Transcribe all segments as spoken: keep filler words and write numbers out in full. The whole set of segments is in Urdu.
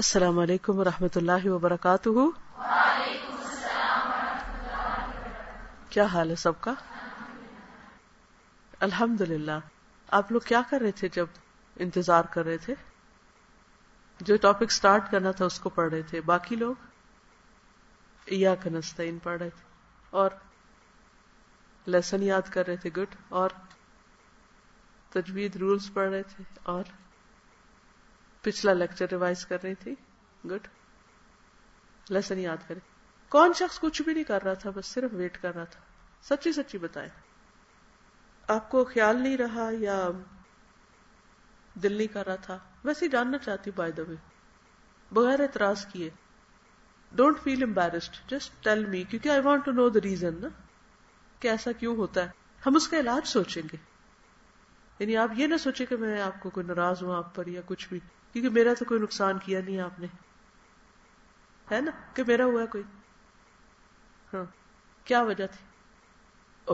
السلام علیکم ورحمۃ اللہ وبرکاتہ۔ وعلیکم السلام ورحمۃ اللہ وبرکاتہ۔ کیا حال ہے سب کا؟ الحمدللہ۔ آپ لوگ کیا کر رہے تھے جب انتظار کر رہے تھے؟ جو ٹاپک سٹارٹ کرنا تھا اس کو پڑھ رہے تھے، باقی لوگ ایاک نستعین پڑھ رہے تھے اور لیسن یاد کر رہے تھے، گڈ، اور تجوید رولز پڑھ رہے تھے، اور پچھلا لیکچر ریوائز کر رہی تھی، گڈ، لیسن یاد کرے۔ کون شخص کچھ بھی نہیں کر رہا تھا، بس صرف ویٹ کر رہا تھا؟ سچی سچی بتائیں، آپ کو خیال نہیں رہا یا دل نہیں کر رہا تھا؟ ویسے جاننا چاہتی، بائی دا وے، بغیر اعتراض کیے، don't feel embarrassed, just tell me, کیونکہ I want to know the reason نا، کہ ایسا کیوں ہوتا ہے، ہم اس کا علاج سوچیں گے۔ یعنی آپ یہ نہ سوچیں کہ میں آپ کو کوئی ناراض ہوں آپ پر یا کچھ بھی، کیونکہ میرا تو کوئی نقصان کیا نہیں آپ نے، ہے نا، کہ میرا ہوا کوئی؟ ہاں، کیا وجہ تھی؟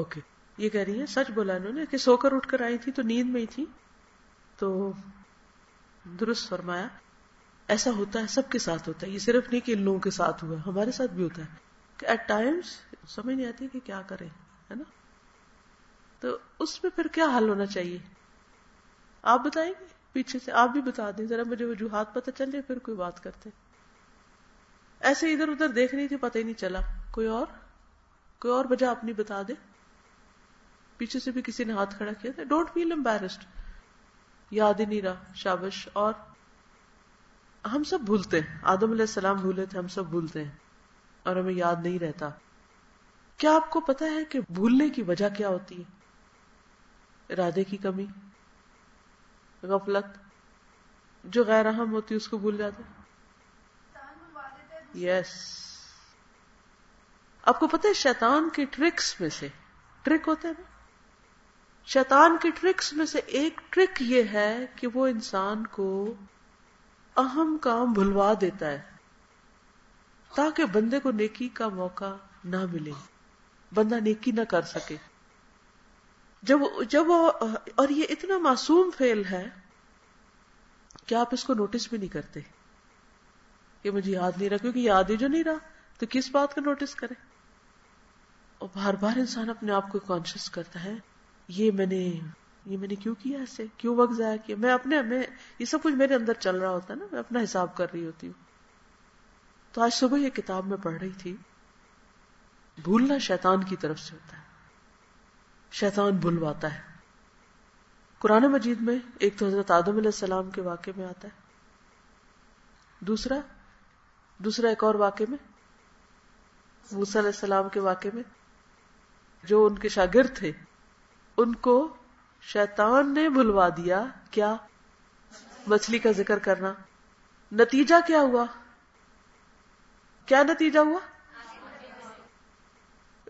اوکے، یہ کہہ رہی ہے سچ بولا انہوں نے کہ سو کر اٹھ کر آئی تھی تو نیند میں ہی تھی، تو درست فرمایا، ایسا ہوتا ہے، سب کے ساتھ ہوتا ہے، یہ صرف نہیں کہ ان لوگوں کے ساتھ ہوا، ہمارے ساتھ بھی ہوتا ہے کہ ایٹ ٹائمز سمجھ نہیں آتی کہ کیا کریں، ہے نا، تو اس میں پھر کیا حل ہونا چاہیے؟ آپ بتائیں گے پیچھے سے، آپ بھی بتا دیں ذرا، مجھے وجوہات پتہ چل جائے پھر کوئی بات کرتے۔ ایسے ادھر ادھر دیکھ رہی تھی، پتہ ہی نہیں چلا، کوئی اور کوئی اور وجہ اپنی بتا دے۔ پیچھے سے بھی کسی نے ہاتھ کھڑا کیا تھا۔ ڈونٹ فیل امبیرسڈ، یاد ہی نہیں رہا، شابش۔ اور ہم سب بھولتے ہیں، آدم علیہ السلام بھولے تھے، ہم سب بھولتے ہیں اور ہمیں یاد نہیں رہتا۔ کیا آپ کو پتا ہے کہ بھولنے کی وجہ کیا ہوتی ہے؟ ارادے کی کمی، غفلت، جو غیر اہم ہوتی ہے اس کو بھول جاتے ہیں۔ یس، آپ کو پتا ہے شیطان کی ٹرکس میں سے، ٹرک ہوتے ہیں، شیطان کی ٹرکس میں سے ایک ٹرک یہ ہے کہ وہ انسان کو اہم کام بھلوا دیتا ہے تاکہ بندے کو نیکی کا موقع نہ ملے، بندہ نیکی نہ کر سکے۔ جب جب اور یہ اتنا معصوم فعل ہے کہ آپ اس کو نوٹس بھی نہیں کرتے کہ مجھے یاد نہیں رہا، کیونکہ یاد ہی جو نہیں رہا تو کس بات کا نوٹس کرے۔ اور بار بار انسان اپنے آپ کو کانشیس کرتا ہے، یہ میں نے یہ میں نے کیوں کیا، ایسے کیوں وقت ضائع کیا، میں اپنے میں یہ سب کچھ میرے اندر چل رہا ہوتا ہے نا، میں اپنا حساب کر رہی ہوتی ہوں۔ تو آج صبح یہ کتاب میں پڑھ رہی تھی، بھولنا شیطان کی طرف سے ہوتا ہے، شیطان بھلواتا ہے۔ قرآن مجید میں ایک تو حضرت آدم علیہ السلام کے واقعے میں آتا ہے، دوسرا دوسرا ایک اور واقعے میں موسیٰ علیہ السلام کے واقعے میں، جو ان کے شاگرد تھے ان کو شیطان نے بھلوا دیا کیا؟ مچھلی کا ذکر کرنا۔ نتیجہ کیا ہوا؟ کیا نتیجہ ہوا؟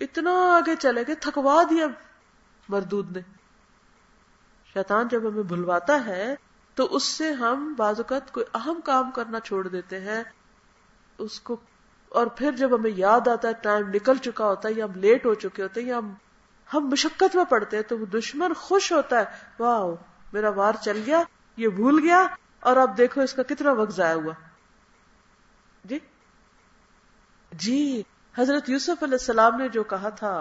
اتنا آگے چلے گئے، تھکوا دیا مردود نے۔ شیطان جب ہمیں بھلواتا ہے تو اس سے ہم بعض اوقات کوئی اہم کام کرنا چھوڑ دیتے ہیں اس کو، اور پھر جب ہمیں یاد آتا ہے ٹائم نکل چکا ہوتا ہے، یا ہم لیٹ ہو چکے ہوتے ہیں، یا ہم ہم مشقت میں پڑتے ہیں، تو وہ دشمن خوش ہوتا ہے، واو میرا وار چل گیا، یہ بھول گیا، اور اب دیکھو اس کا کتنا وقت ضائع ہوا۔ جی جی حضرت یوسف علیہ السلام نے جو کہا تھا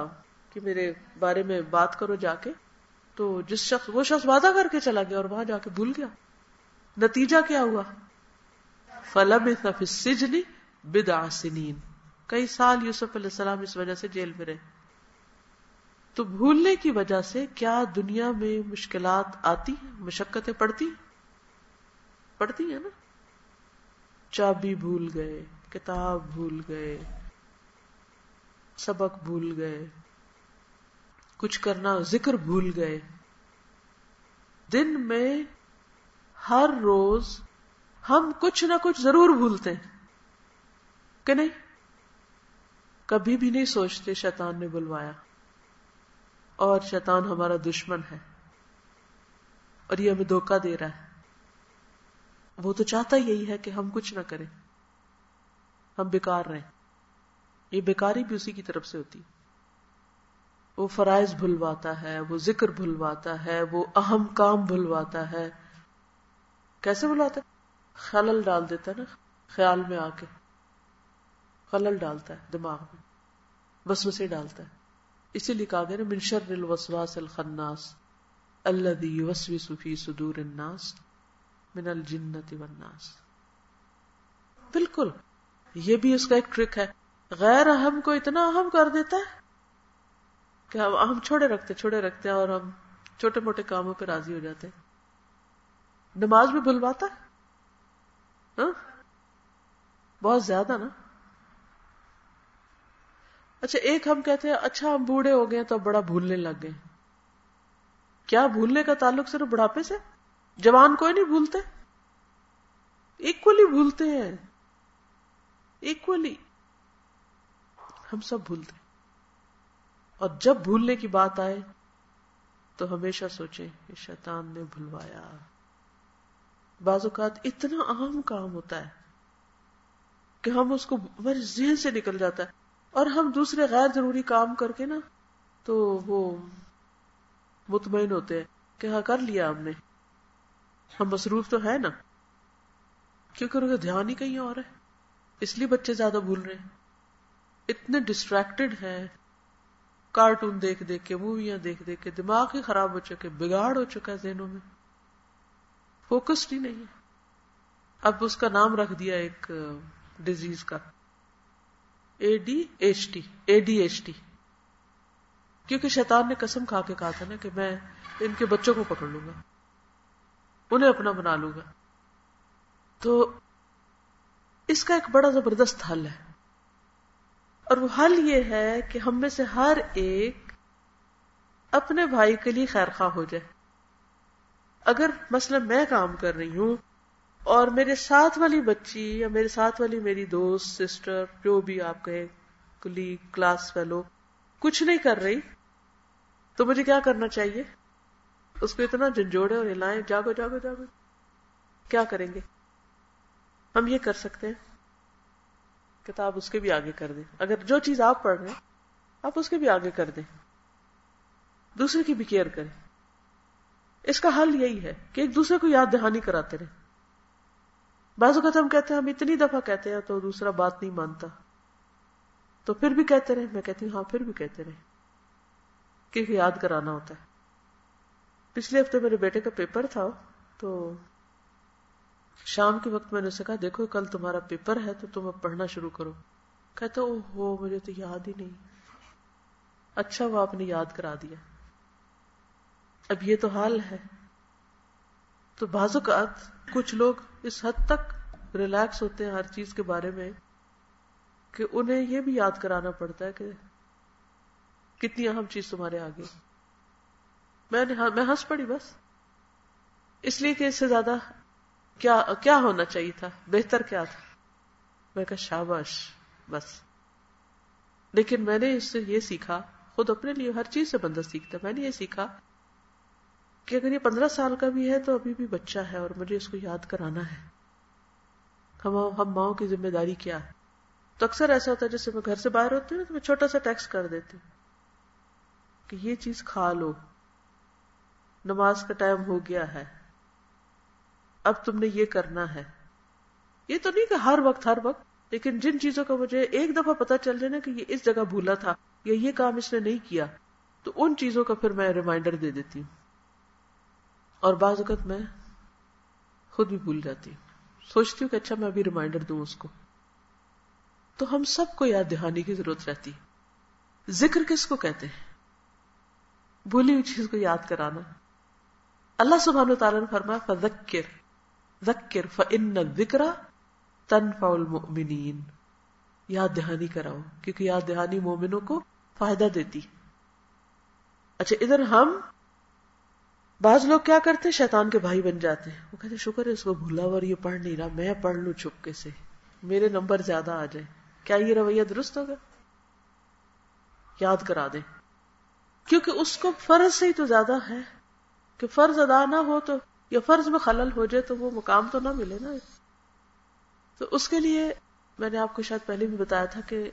کہ میرے بارے میں بات کرو جا کے، تو جس شخص وہ شخص وعدہ کر کے چلا گیا اور وہاں جا کے بھول گیا۔ نتیجہ کیا ہوا؟ فَلَبِثَ فِی السِّجْنِ بِضْعَ سِنِینَ، کئی سال یوسف علیہ السلام اس وجہ سے جیل میں رہے۔ تو بھولنے کی وجہ سے کیا دنیا میں مشکلات آتی ہیں، مشقتیں پڑتی پڑتی ہیں نا؟ چابی بھول گئے، کتاب بھول گئے، سبق بھول گئے، کچھ کرنا، ذکر بھول گئے۔ دن میں ہر روز ہم کچھ نہ کچھ ضرور بھولتے ہیں کہ نہیں؟ کبھی بھی نہیں سوچتے شیطان نے بلوایا، اور شیطان ہمارا دشمن ہے اور یہ ہمیں دھوکہ دے رہا ہے۔ وہ تو چاہتا یہی ہے کہ ہم کچھ نہ کریں، ہم بیکار رہیں۔ یہ بیکاری بھی اسی کی طرف سے ہوتی ہے۔ وہ فرائض بھلواتا ہے، وہ ذکر بھلواتا ہے، وہ اہم کام بھلواتا ہے۔ کیسے بھلواتا ہے؟ خلل ڈال دیتا ہے نا، خیال میں آ کے خلل ڈالتا ہے، دماغ میں بس وسوسے ڈالتا ہے. اسی لیے کہا گیا من شر الوسواس الخناس الذی یوسوس فی صدور الناس من الجنۃ والناس. بالکل یہ بھی اس کا ایک ٹرک ہے، غیر اہم کو اتنا اہم کر دیتا ہے کہ ہم ہم چھوڑے رکھتے چھوڑے رکھتے ہیں اور ہم چھوٹے موٹے کاموں پہ راضی ہو جاتے ہیں. نماز بھی بھلواتا ہے بہت زیادہ نا. اچھا ایک ہم کہتے ہیں اچھا ہم بوڑھے ہو گئے تو اب بڑا بھولنے لگ گئے. کیا بھولنے کا تعلق صرف بڑھاپے سے؟ جوان کوئی نہیں بھولتے، ایکولی بھولتے ہیں، ایکولی ہم سب بھولتے ہیں. اور جب بھولنے کی بات آئے تو ہمیشہ سوچیں کہ شیطان نے بھلوایا. بعض اوقات اتنا اہم کام ہوتا ہے کہ ہم اس کو ہمارے ذہن سے نکل جاتا ہے، اور ہم دوسرے غیر ضروری کام کر کے نا تو وہ مطمئن ہوتے ہیں کہ ہاں کر لیا ہم نے، ہم مصروف تو ہے نا، کیونکہ ان کا دھیان ہی کہیں اور ہے. اس لیے بچے زیادہ بھول رہے ہیں، اتنے ڈسٹریکٹڈ ہیں، کارٹون دیکھ دیکھ کے، موویاں دیکھ دیکھ کے دماغ ہی خراب ہو چکے، بگاڑ ہو چکا ہے، ذہنوں میں فوکسڈ ہی نہیں ہے. اب اس کا نام رکھ دیا ایک ڈیزیز کا، A D H T, A D H T, کیونکہ شیطان نے قسم کھا کے کہا تھا نا کہ میں ان کے بچوں کو پکڑ لوں گا، انہیں اپنا بنا لوں گا. تو اس کا ایک بڑا زبردست حل ہے، اور وہ حل یہ ہے کہ ہم میں سے ہر ایک اپنے بھائی کے لیے خیر خواہ ہو جائے. اگر مثلا میں کام کر رہی ہوں اور میرے ساتھ والی بچی یا میرے ساتھ والی میری دوست، سسٹر، جو بھی آپ کہے، کلیگ، کلاس فیلو، کچھ نہیں کر رہی تو مجھے کیا کرنا چاہیے؟ اس کو اتنا جھنجھوڑے اور ہلائیں، جاگو جاگو جاگو. کیا کریں گے؟ ہم یہ کر سکتے ہیں، کتاب اس کے بھی آگے کر دیں. اگر جو چیز آپ پڑھ رہے ہیں آپ اس کے بھی آگے کر دیں، دوسرے کی بھی کیئر کریں. اس کا حل یہی ہے کہ ایک دوسرے کو یاد دہانی کراتے رہیں. بعض اوقات ہم کہتے ہیں، ہم اتنی دفعہ کہتے ہیں تو دوسرا بات نہیں مانتا، تو پھر بھی کہتے رہیں. میں کہتی ہوں ہاں پھر بھی کہتے رہیں، کیونکہ یاد کرانا ہوتا ہے. پچھلے ہفتے میرے بیٹے کا پیپر تھا، تو شام کے وقت میں نے اسے کہا دیکھو کل تمہارا پیپر ہے تو تم اب پڑھنا شروع کرو. کہتا او ہو مجھے تو یاد ہی نہیں. اچھا وہ آپ نے یاد کرا دیا. اب یہ تو حال ہے. تو بعض اوقات کچھ لوگ اس حد تک ریلیکس ہوتے ہیں ہر چیز کے بارے میں کہ انہیں یہ بھی یاد کرانا پڑتا ہے کہ کتنی اہم چیز تمہارے آگے. میں نے میں ہنس پڑی بس اس لیے کہ اس سے زیادہ کیا کیا ہونا چاہیے تھا، بہتر کیا تھا. میں کہا شاباش بس. لیکن میں نے اس سے یہ سیکھا، خود اپنے لیے ہر چیز سے بندہ سیکھتا، میں نے یہ سیکھا کہ اگر یہ پندرہ سال کا بھی ہے تو ابھی بھی بچہ ہے اور مجھے اس کو یاد کرانا ہے. ہم ہم ماؤں کی ذمہ داری کیا ہے. تو اکثر ایسا ہوتا ہے جیسے میں گھر سے باہر ہوتی ہوں تو میں چھوٹا سا ٹیکسٹ کر دیتی ہوں کہ یہ چیز کھا لو، نماز کا ٹائم ہو گیا ہے، اب تم نے یہ کرنا ہے. یہ تو نہیں کہ ہر وقت ہر وقت، لیکن جن چیزوں کا مجھے ایک دفعہ پتا چل جائے نا کہ یہ اس جگہ بھولا تھا یا یہ کام اس نے نہیں کیا، تو ان چیزوں کا پھر میں ریمائنڈر دے دیتی ہوں. اور بعض اوقات میں خود بھی بھول جاتی ہوں، سوچتی ہوں کہ اچھا میں ابھی ریمائنڈر دوں اس کو. تو ہم سب کو یاد دہانی کی ضرورت رہتی ہے. ذکر کس کو کہتے ہیں؟ بھولی ہوئی چیز کو یاد کرانا. اللہ سبحانہ وتعالیٰ نے فرمایا فذکر ذکر فإن الذکر تنفع المؤمنین، یاد دہانی کراؤ کیونکہ یاد دہانی مومنوں کو فائدہ دیتی. اچھا ادھر ہم بعض لوگ کیا کرتے ہیں، شیطان کے بھائی بن جاتے ہیں. وہ کہتے ہیں شکر ہے اس کو بھولا اور یہ پڑھ نہیں رہا، میں پڑھ لوں چھپ کے سے، میرے نمبر زیادہ آ جائیں. کیا یہ رویہ درست ہوگا؟ یاد کرا دیں، کیونکہ اس کو فرض سے ہی تو زیادہ ہے کہ فرض ادا نہ ہو تو یا فرض میں خلل ہو جائے تو وہ مقام تو نہ ملے نا. تو اس کے لیے میں نے آپ کو شاید پہلے بھی بتایا تھا کہ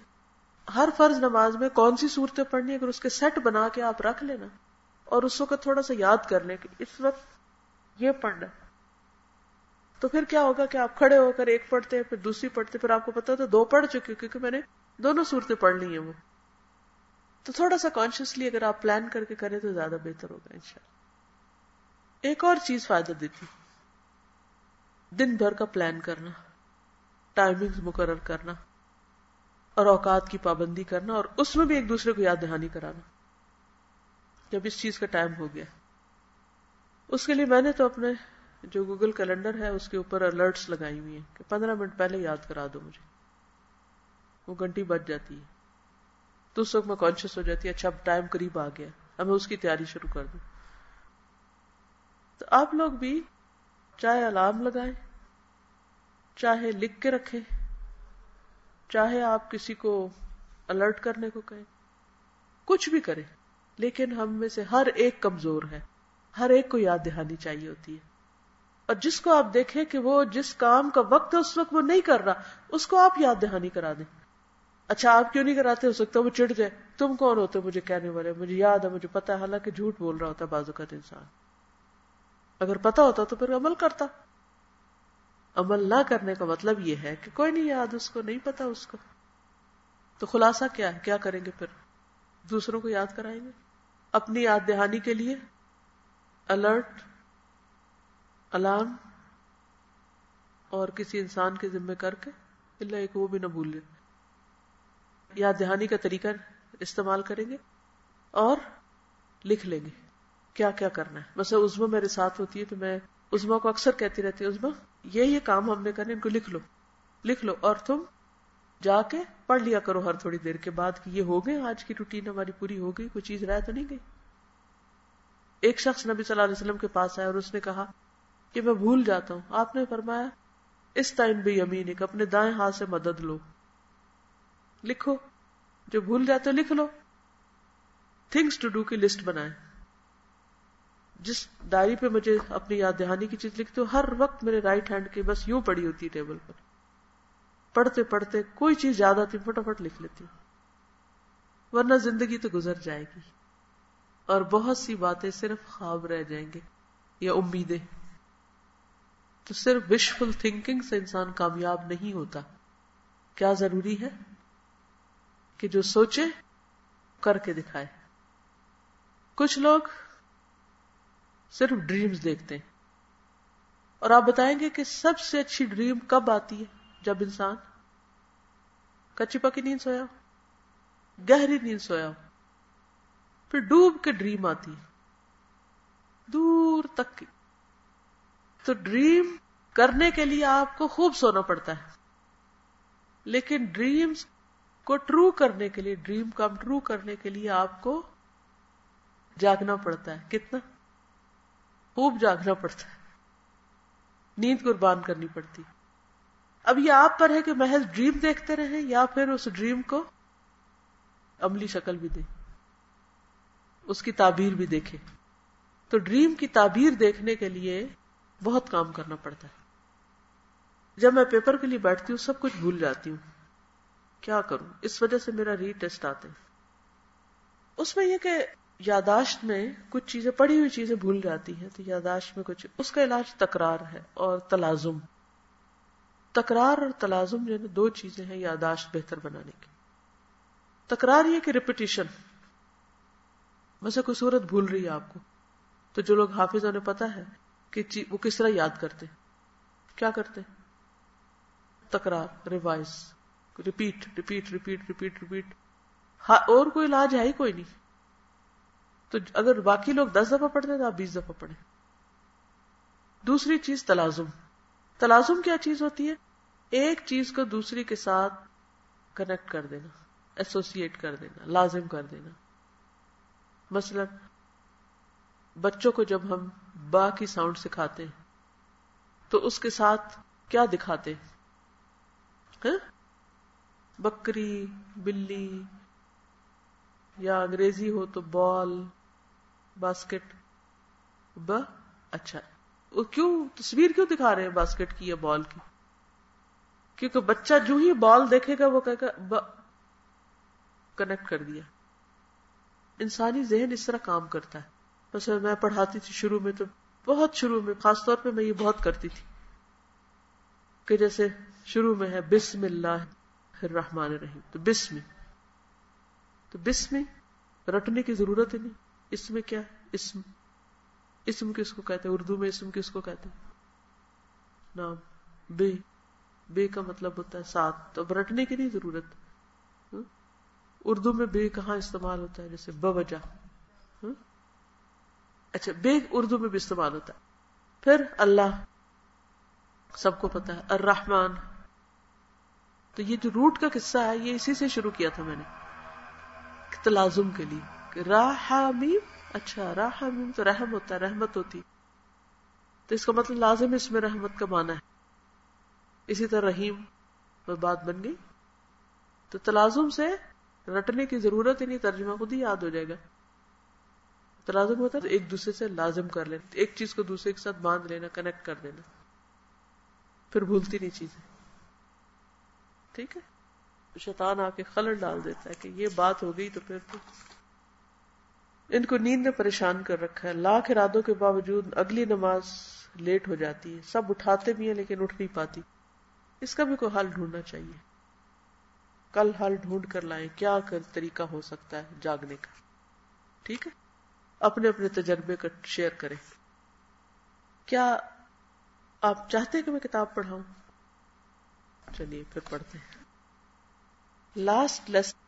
ہر فرض نماز میں کون سی صورتیں پڑھنی ہے، اگر اس کے سیٹ بنا کے آپ رکھ لینا اور اس کو تھوڑا سا یاد کر لیں کہ اس وقت یہ پڑھنا. تو پھر کیا ہوگا کہ آپ کھڑے ہو کر ایک پڑھتے ہیں، پھر دوسری پڑھتے، پھر آپ کو پتا تو دو پڑھ چکے، کیونکہ میں نے دونوں صورتیں پڑھ لی ہیں وہ. تو تھوڑا سا کانشیسلی اگر آپ پلان کر کے کریں تو زیادہ بہتر ہوگا انشاءاللہ. ایک اور چیز فائدہ دیتی، دن بھر کا پلان کرنا، ٹائمنگز مقرر کرنا اور اوقات کی پابندی کرنا، اور اس میں بھی ایک دوسرے کو یاد دہانی کرانا جب اس چیز کا ٹائم ہو گیا. اس کے لیے میں نے تو اپنے جو گوگل کیلنڈر ہے اس کے اوپر الرٹس لگائی ہوئی ہیں کہ پندرہ منٹ پہلے یاد کرا دو مجھے، وہ گھنٹی بچ جاتی ہے. تو اس وقت میں کانشیس ہو جاتی ہے، اچھا اب ٹائم قریب آ گیا، اب میں اس کی تیاری شروع کر دوں. تو آپ لوگ بھی چاہے الارم لگائیں، چاہے لکھ کے رکھیں، چاہے آپ کسی کو الرٹ کرنے کو کہیں، کچھ بھی کریں، لیکن ہم میں سے ہر ایک کمزور ہے، ہر ایک کو یاد دہانی چاہیے ہوتی ہے. اور جس کو آپ دیکھیں کہ وہ جس کام کا وقت ہے اس وقت وہ نہیں کر رہا، اس کو آپ یاد دہانی کرا دیں. اچھا آپ کیوں نہیں کراتے، ہو سکتا ہے وہ چڑ جائے، تم کون ہوتے مجھے کہنے والے، مجھے یاد ہے، مجھے پتا ہے. حالانکہ جھوٹ بول رہا ہوتا بعض اوقات انسان. اگر پتا ہوتا تو پھر عمل کرتا. عمل نہ کرنے کا مطلب یہ ہے کہ کوئی نہیں یاد، اس کو نہیں پتا اس کو. تو خلاصہ کیا ہے، کیا کریں گے؟ پھر دوسروں کو یاد کرائیں گے. اپنی یاد دہانی کے لیے الرٹ، الارم اور کسی انسان کے ذمے کر کے، اللہ ایک وہ بھی نہ بھولے، یاد دہانی کا طریقہ استعمال کریں گے اور لکھ لیں گے کیا کیا کرنا ہے. مثلا عظمہ میرے ساتھ ہوتی ہے تو میں عظمہ کو اکثر کہتی رہتی ہوں، عظمہ یہ یہ کام ہم نے کرنے، ان کو لکھ لو لکھ لو اور تم جا کے پڑھ لیا کرو ہر تھوڑی دیر کے بعد کہ یہ ہو گئے، آج کی روٹین ہماری پوری ہو گئی، کوئی چیز رہ تو نہیں گئی. ایک شخص نبی صلی اللہ علیہ وسلم کے پاس آیا اور اس نے کہا کہ میں بھول جاتا ہوں. آپ نے فرمایا استعن بیمینک، اپنے دائیں ہاتھ سے مدد لو، لکھو جو بھول جاتے ہو لکھ لو. تھنگس ٹو ڈو کی لسٹ بنائیں، جس ڈائری پہ مجھے اپنی یاد دہانی کی چیز لکھتے ہو، ہر وقت میرے رائٹ ہینڈ کی بس یوں پڑی ہوتی ہے ٹیبل پر، پڑھتے پڑھتے کوئی چیز یاد آتی فٹافٹ لکھ لیتی، ورنہ زندگی تو گزر جائے گی اور بہت سی باتیں صرف خواب رہ جائیں گے یا امیدیں. تو صرف wishful thinking سے انسان کامیاب نہیں ہوتا. کیا ضروری ہے کہ جو سوچے کر کے دکھائے. کچھ لوگ صرف ڈریمز دیکھتے ہیں، اور آپ بتائیں گے کہ سب سے اچھی ڈریم کب آتی ہے؟ جب انسان کچی پکی نیند سویا ہو، گہری نیند سویا ہو، پھر ڈوب کے ڈریم آتی ہے دور تک کی. تو ڈریم کرنے کے لیے آپ کو خوب سونا پڑتا ہے، لیکن ڈریمز کو ٹرو کرنے کے لیے، ڈریم کم ٹرو کرنے کے لیے آپ کو جاگنا پڑتا ہے. کتنا خوب جاگنا پڑتا ہے، نیند قربان کرنی پڑتی. اب یہ آپ پر ہے کہ محض ڈریم دیکھتے رہیں یا پھر اس ڈریم کو عملی شکل بھی دیں، اس کی تعبیر بھی دیکھیں. تو ڈریم کی تعبیر دیکھنے کے لیے بہت کام کرنا پڑتا ہے. جب میں پیپر کے لیے بیٹھتی ہوں سب کچھ بھول جاتی ہوں، کیا کروں؟ اس وجہ سے میرا ری ٹیسٹ آتے ہیں. اس میں یہ کہ یاداشت میں کچھ چیزیں، پڑھی ہوئی چیزیں بھول جاتی ہیں، تو یاداشت میں کچھ، اس کا علاج تکرار ہے اور تلازم. تکرار اور تلازم جو دو چیزیں ہیں یاداشت بہتر بنانے کی. تکرار یہ کہ ریپیٹیشن، مثلا کوئی صورت بھول رہی ہے آپ کو، تو جو لوگ حافظ انہیں پتا ہے کہ وہ کس طرح یاد کرتے، کیا کرتے؟ تکرار، revise, repeat repeat repeat repeat repeat اور کوئی علاج ہے ہی کوئی نہیں. تو اگر باقی لوگ دس دفعہ پڑھتے ہیں تو آپ بیس دفعہ پڑھیں. دوسری چیز تلازم. تلازم کیا چیز ہوتی ہے؟ ایک چیز کو دوسری کے ساتھ کنیکٹ کر دینا، ایسوسیٹ کر دینا، لازم کر دینا. مثلا بچوں کو جب ہم با کی ساؤنڈ سکھاتے ہیں تو اس کے ساتھ کیا دکھاتے ہیں؟ بکری، بلی، یا انگریزی ہو تو بال، باسکٹ. ب اچھا کیوں تصویر کیوں دکھا رہے ہیں باسکٹ کی یا بال کی؟ کیونکہ بچہ جو ہی بال دیکھے گا وہ کہے گا ب، کنیکٹ کر دیا. انسانی ذہن اس طرح کام کرتا ہے. بس میں پڑھاتی تھی شروع میں، تو بہت شروع میں، خاص طور پہ میں یہ بہت کرتی تھی کہ جیسے شروع میں ہے بسم اللہ الرحمن الرحیم، تو بسم تو بسم رٹنے کی ضرورت ہی نہیں. اس میں کیا ہے؟ اسم. اسم کس کو کہتے ہیں؟ اردو میں اسم کس کو کہتے ہیں؟ نام. بے بے کا مطلب ہوتا ہے ساتھ، اب رٹنے کی نہیں ضرورت. اردو میں بے کہاں استعمال ہوتا ہے؟ جیسے بوجہ. اچھا، بے اردو میں بھی استعمال ہوتا ہے. پھر اللہ سب کو پتا ہے، الرحمن. تو یہ جو روٹ کا قصہ ہے یہ اسی سے شروع کیا تھا میں نے تلازم کے لیے. راحمیم، اچھا راحمیم تو رحم ہوتا ہے، رحمت ہوتی، تو اس کا مطلب لازم اس میں رحمت کا معنی ہے. اسی طرح رحیم پر بات بن گئی، تو تلازم سے رٹنے کی ضرورت ہی نہیں، ترجمہ خود ہی یاد ہو جائے گا. تلازم ہوتا ہے ایک دوسرے سے لازم کر لینا، ایک چیز کو دوسرے کے ساتھ باندھ لینا، کنیکٹ کر دینا، پھر بھولتی نہیں چیزیں. ٹھیک ہے، شیطان آ کے خلل ڈال دیتا ہے کہ یہ بات ہو گئی تو پھر تو ان کو نیند نے پریشان کر رکھا ہے. لاکھ ارادوں کے باوجود اگلی نماز لیٹ ہو جاتی ہے، سب اٹھاتے بھی ہیں لیکن اٹھ نہیں پاتی. اس کا بھی کوئی حل ڈھونڈنا چاہیے. کل حل ڈھونڈ کر لائیں کیا طریقہ ہو سکتا ہے جاگنے کا. ٹھیک ہے، اپنے اپنے تجربے کا شیئر کریں. کیا آپ چاہتے ہیں کہ میں کتاب پڑھاؤں؟ چلیے پھر پڑھتے ہیں. Last lesson